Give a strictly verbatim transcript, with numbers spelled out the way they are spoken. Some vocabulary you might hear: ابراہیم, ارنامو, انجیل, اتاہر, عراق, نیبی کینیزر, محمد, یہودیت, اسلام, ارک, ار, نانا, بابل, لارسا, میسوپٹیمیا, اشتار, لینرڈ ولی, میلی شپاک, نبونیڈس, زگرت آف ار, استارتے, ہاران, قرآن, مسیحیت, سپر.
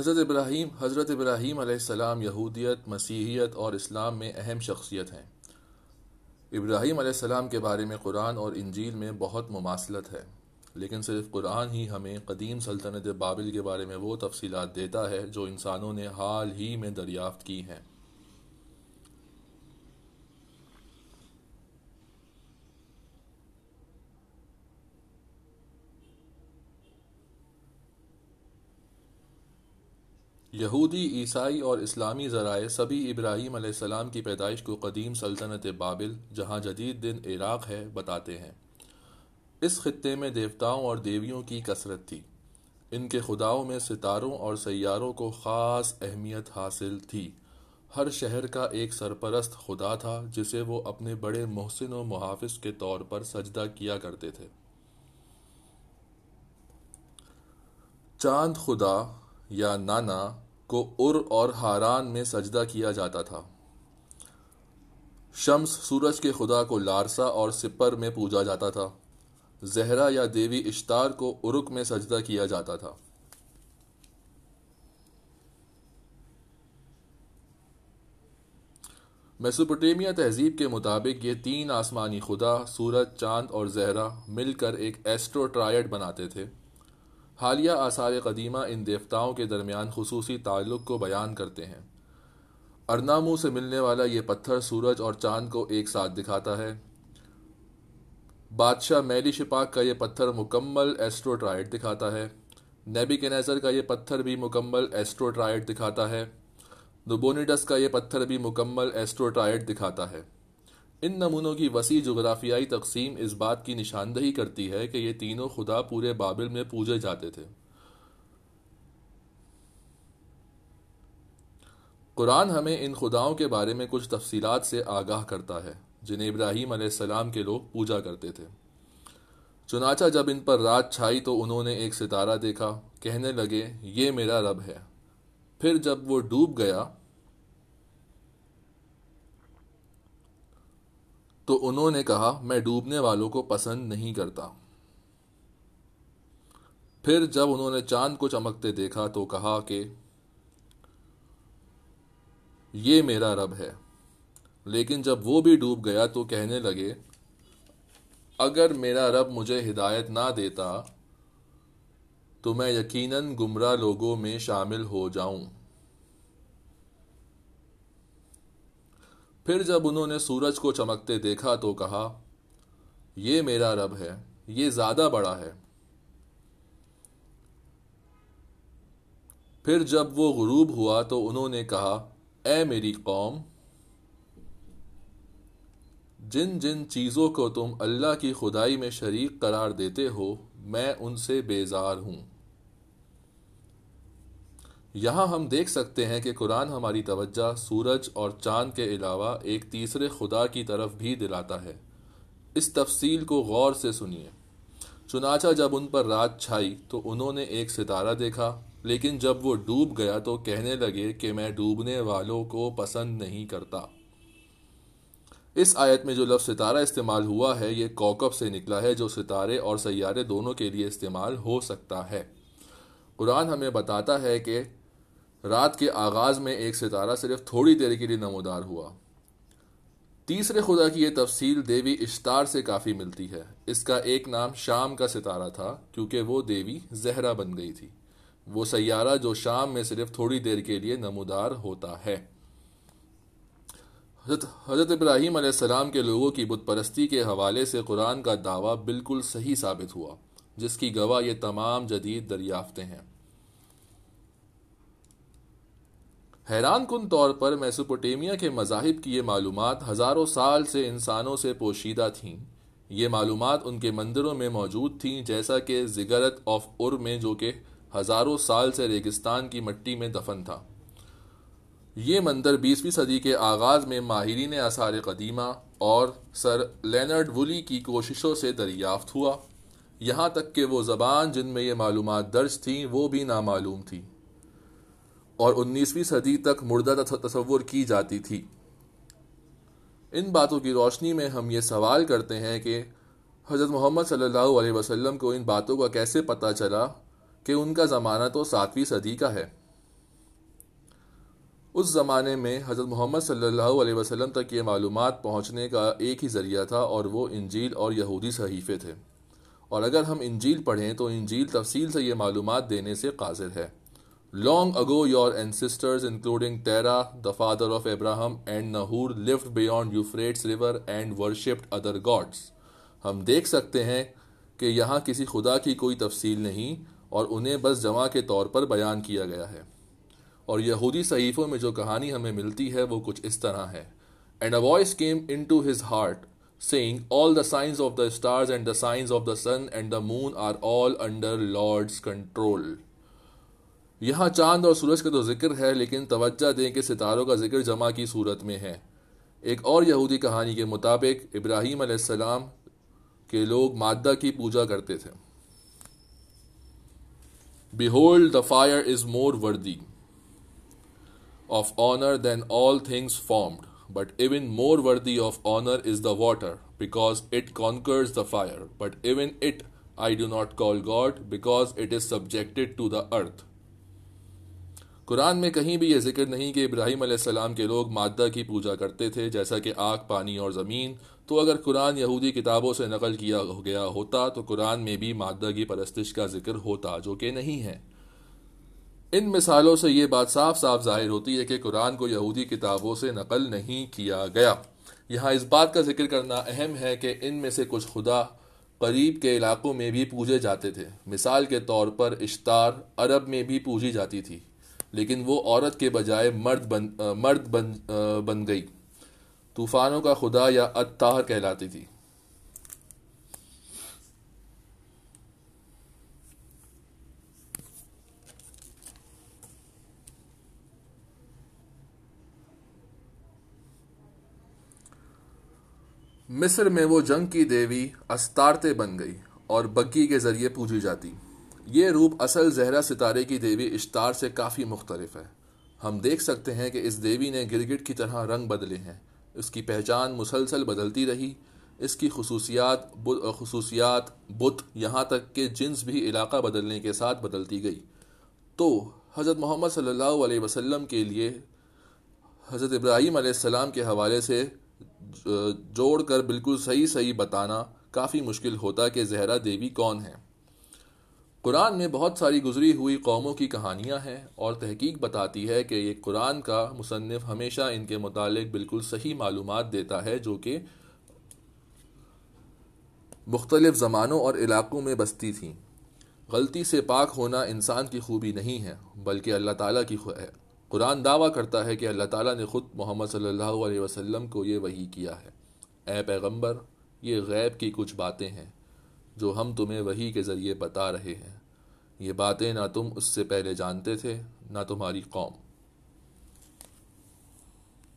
حضرت ابراہیم حضرت ابراہیم علیہ السلام یہودیت، مسیحیت اور اسلام میں اہم شخصیت ہیں۔ ابراہیم علیہ السلام کے بارے میں قرآن اور انجیل میں بہت مماثلت ہے، لیکن صرف قرآن ہی ہمیں قدیم سلطنت بابل کے بارے میں وہ تفصیلات دیتا ہے جو انسانوں نے حال ہی میں دریافت کی ہیں۔ یہودی، عیسائی اور اسلامی ذرائع سبھی ابراہیم علیہ السلام کی پیدائش کو قدیم سلطنت بابل، جہاں جدید دن عراق ہے، بتاتے ہیں۔ اس خطے میں دیوتاؤں اور دیویوں کی کثرت تھی۔ ان کے خداؤں میں ستاروں اور سیاروں کو خاص اہمیت حاصل تھی۔ ہر شہر کا ایک سرپرست خدا تھا جسے وہ اپنے بڑے محسن و محافظ کے طور پر سجدہ کیا کرتے تھے۔ چاند خدا یا نانا کو ار اور ہاران میں سجدہ کیا جاتا تھا۔ شمس سورج کے خدا کو لارسا اور سپر میں پوجا جاتا تھا۔ زہرا یا دیوی اشتار کو ارک میں سجدہ کیا جاتا تھا۔ میسوپٹیمیا تہذیب کے مطابق یہ تین آسمانی خدا سورج، چاند اور زہرا مل کر ایک ایسٹرو ٹرائیڈ بناتے تھے۔ حالیہ آثار قدیمہ ان دیوتاؤں کے درمیان خصوصی تعلق کو بیان کرتے ہیں۔ ارنامو سے ملنے والا یہ پتھر سورج اور چاند کو ایک ساتھ دکھاتا ہے۔ بادشاہ میلی شپاک کا یہ پتھر مکمل ایسٹرو ٹرائیڈ دکھاتا ہے۔ نیبی کینیزر کا یہ پتھر بھی مکمل ایسٹرو ٹرائیڈ دکھاتا ہے۔ نبونیڈس کا یہ پتھر بھی مکمل ایسٹرو ٹرائیڈ دکھاتا ہے۔ ان نمونوں کی وسیع جغرافیائی تقسیم اس بات کی نشاندہی کرتی ہے کہ یہ تینوں خدا پورے بابل میں پوجے جاتے تھے۔ قرآن ہمیں ان خداؤں کے بارے میں کچھ تفصیلات سے آگاہ کرتا ہے جنہیں ابراہیم علیہ السلام کے لوگ پوجا کرتے تھے۔ چنانچہ جب ان پر رات چھائی تو انہوں نے ایک ستارہ دیکھا، کہنے لگے یہ میرا رب ہے۔ پھر جب وہ ڈوب گیا تو انہوں نے کہا میں ڈوبنے والوں کو پسند نہیں کرتا۔ پھر جب انہوں نے چاند کو چمکتے دیکھا تو کہا کہ یہ میرا رب ہے، لیکن جب وہ بھی ڈوب گیا تو کہنے لگے اگر میرا رب مجھے ہدایت نہ دیتا تو میں یقیناً گمراہ لوگوں میں شامل ہو جاؤں۔ پھر جب انہوں نے سورج کو چمکتے دیکھا تو کہا یہ میرا رب ہے، یہ زیادہ بڑا ہے۔ پھر جب وہ غروب ہوا تو انہوں نے کہا اے میری قوم، جن جن چیزوں کو تم اللہ کی خدائی میں شریک قرار دیتے ہو میں ان سے بیزار ہوں۔ یہاں ہم دیکھ سکتے ہیں کہ قرآن ہماری توجہ سورج اور چاند کے علاوہ ایک تیسرے خدا کی طرف بھی دلاتا ہے۔ اس تفصیل کو غور سے سنیے۔ چنانچہ جب ان پر رات چھائی تو انہوں نے ایک ستارہ دیکھا، لیکن جب وہ ڈوب گیا تو کہنے لگے کہ میں ڈوبنے والوں کو پسند نہیں کرتا۔ اس آیت میں جو لفظ ستارہ استعمال ہوا ہے یہ کوکب سے نکلا ہے، جو ستارے اور سیارے دونوں کے لیے استعمال ہو سکتا ہے۔ قرآن ہمیں بتاتا ہے کہ رات کے آغاز میں ایک ستارہ صرف تھوڑی دیر کے لیے نمودار ہوا۔ تیسرے خدا کی یہ تفصیل دیوی اشتار سے کافی ملتی ہے۔ اس کا ایک نام شام کا ستارہ تھا کیونکہ وہ دیوی زہرا بن گئی تھی، وہ سیارہ جو شام میں صرف تھوڑی دیر کے لیے نمودار ہوتا ہے۔ حضرت ابراہیم علیہ السلام کے لوگوں کی بت پرستی کے حوالے سے قرآن کا دعویٰ بالکل صحیح ثابت ہوا، جس کی گواہ یہ تمام جدید دریافتیں ہیں۔ حیران کن طور پر میسوپوٹیمیا کے مذاہب کی یہ معلومات ہزاروں سال سے انسانوں سے پوشیدہ تھیں۔ یہ معلومات ان کے مندروں میں موجود تھیں، جیسا کہ زگرت آف ار میں، جو کہ ہزاروں سال سے ریگستان کی مٹی میں دفن تھا۔ یہ مندر بیسویں صدی کے آغاز میں ماہرین آثار قدیمہ اور سر لینرڈ ولی کی کوششوں سے دریافت ہوا، یہاں تک کہ وہ زبان جن میں یہ معلومات درج تھیں وہ بھی نامعلوم تھی اور انیسویں صدی تک مردہ تصور کی جاتی تھی۔ ان باتوں کی روشنی میں ہم یہ سوال کرتے ہیں کہ حضرت محمد صلی اللہ علیہ وسلم کو ان باتوں کا کیسے پتہ چلا کہ ان کا زمانہ تو ساتویں صدی کا ہے؟ اس زمانے میں حضرت محمد صلی اللہ علیہ وسلم تک یہ معلومات پہنچنے کا ایک ہی ذریعہ تھا، اور وہ انجیل اور یہودی صحیفے تھے، اور اگر ہم انجیل پڑھیں تو انجیل تفصیل سے یہ معلومات دینے سے قاصر ہے۔ لانگ اگو your ancestors including Terah the father of ابراہیم and Nahor lived beyond Euphrates river and worshipped other gods. ہم دیکھ سکتے ہیں کہ یہاں کسی خدا کی کوئی تفصیل نہیں، اور انہیں بس جمع کے طور پر بیان کیا گیا ہے۔ اور یہودی صحیفوں میں جو کہانی ہمیں ملتی ہے وہ کچھ اس طرح ہے۔ And a voice came into his heart saying all the signs of the stars and the signs of the sun and the moon are all under Lord's control. یہاں چاند اور سورج کا تو ذکر ہے، لیکن توجہ دیں کہ ستاروں کا ذکر جمع کی صورت میں ہے۔ ایک اور یہودی کہانی کے مطابق ابراہیم علیہ السلام کے لوگ مادہ کی پوجا کرتے تھے۔ Behold, the fire is more worthy of honor than all things formed, but even more worthy of honor is the water, because it conquers the fire. But even it I do not call God, because it is subjected to the earth. قرآن میں کہیں بھی یہ ذکر نہیں کہ ابراہیم علیہ السلام کے لوگ مادہ کی پوجا کرتے تھے، جیسا کہ آگ، پانی اور زمین۔ تو اگر قرآن یہودی کتابوں سے نقل کیا گیا ہوتا تو قرآن میں بھی مادہ کی پرستش کا ذکر ہوتا، جو کہ نہیں ہے۔ ان مثالوں سے یہ بات صاف صاف ظاہر ہوتی ہے کہ قرآن کو یہودی کتابوں سے نقل نہیں کیا گیا۔ یہاں اس بات کا ذکر کرنا اہم ہے کہ ان میں سے کچھ خدا قریب کے علاقوں میں بھی پوجے جاتے تھے۔ مثال کے طور پر اشتار عرب میں بھی پوجی جاتی تھی، لیکن وہ عورت کے بجائے مرد بن مرد بن بن گئی۔ طوفانوں کا خدا یا اتاہر کہلاتی تھی۔ مصر میں وہ جنگ کی دیوی استارتے بن گئی اور بگھی کے ذریعے پوجی جاتی۔ یہ روپ اصل زہرہ ستارے کی دیوی اشتار سے کافی مختلف ہے۔ ہم دیکھ سکتے ہیں کہ اس دیوی نے گرگٹ کی طرح رنگ بدلے ہیں، اس کی پہچان مسلسل بدلتی رہی۔ اس کی خصوصیات خصوصیات بت یہاں تک کہ جنس بھی علاقہ بدلنے کے ساتھ بدلتی گئی۔ تو حضرت محمد صلی اللہ علیہ وسلم کے لیے حضرت ابراہیم علیہ السلام کے حوالے سے جوڑ کر بالکل صحیح صحیح بتانا کافی مشکل ہوتا کہ زہرہ دیوی کون ہے۔ قرآن میں بہت ساری گزری ہوئی قوموں کی کہانیاں ہیں، اور تحقیق بتاتی ہے کہ یہ قرآن کا مصنف ہمیشہ ان کے متعلق بالکل صحیح معلومات دیتا ہے، جو کہ مختلف زمانوں اور علاقوں میں بستی تھیں۔ غلطی سے پاک ہونا انسان کی خوبی نہیں ہے، بلکہ اللہ تعالیٰ کی خوبی ہے۔ قرآن دعویٰ کرتا ہے کہ اللہ تعالیٰ نے خود محمد صلی اللہ علیہ وسلم کو یہ وحی کیا ہے، اے پیغمبر یہ غیب کی کچھ باتیں ہیں جو ہم تمہیں وحی کے ذریعے بتا رہے ہیں، یہ باتیں نہ تم اس سے پہلے جانتے تھے نہ تمہاری قوم۔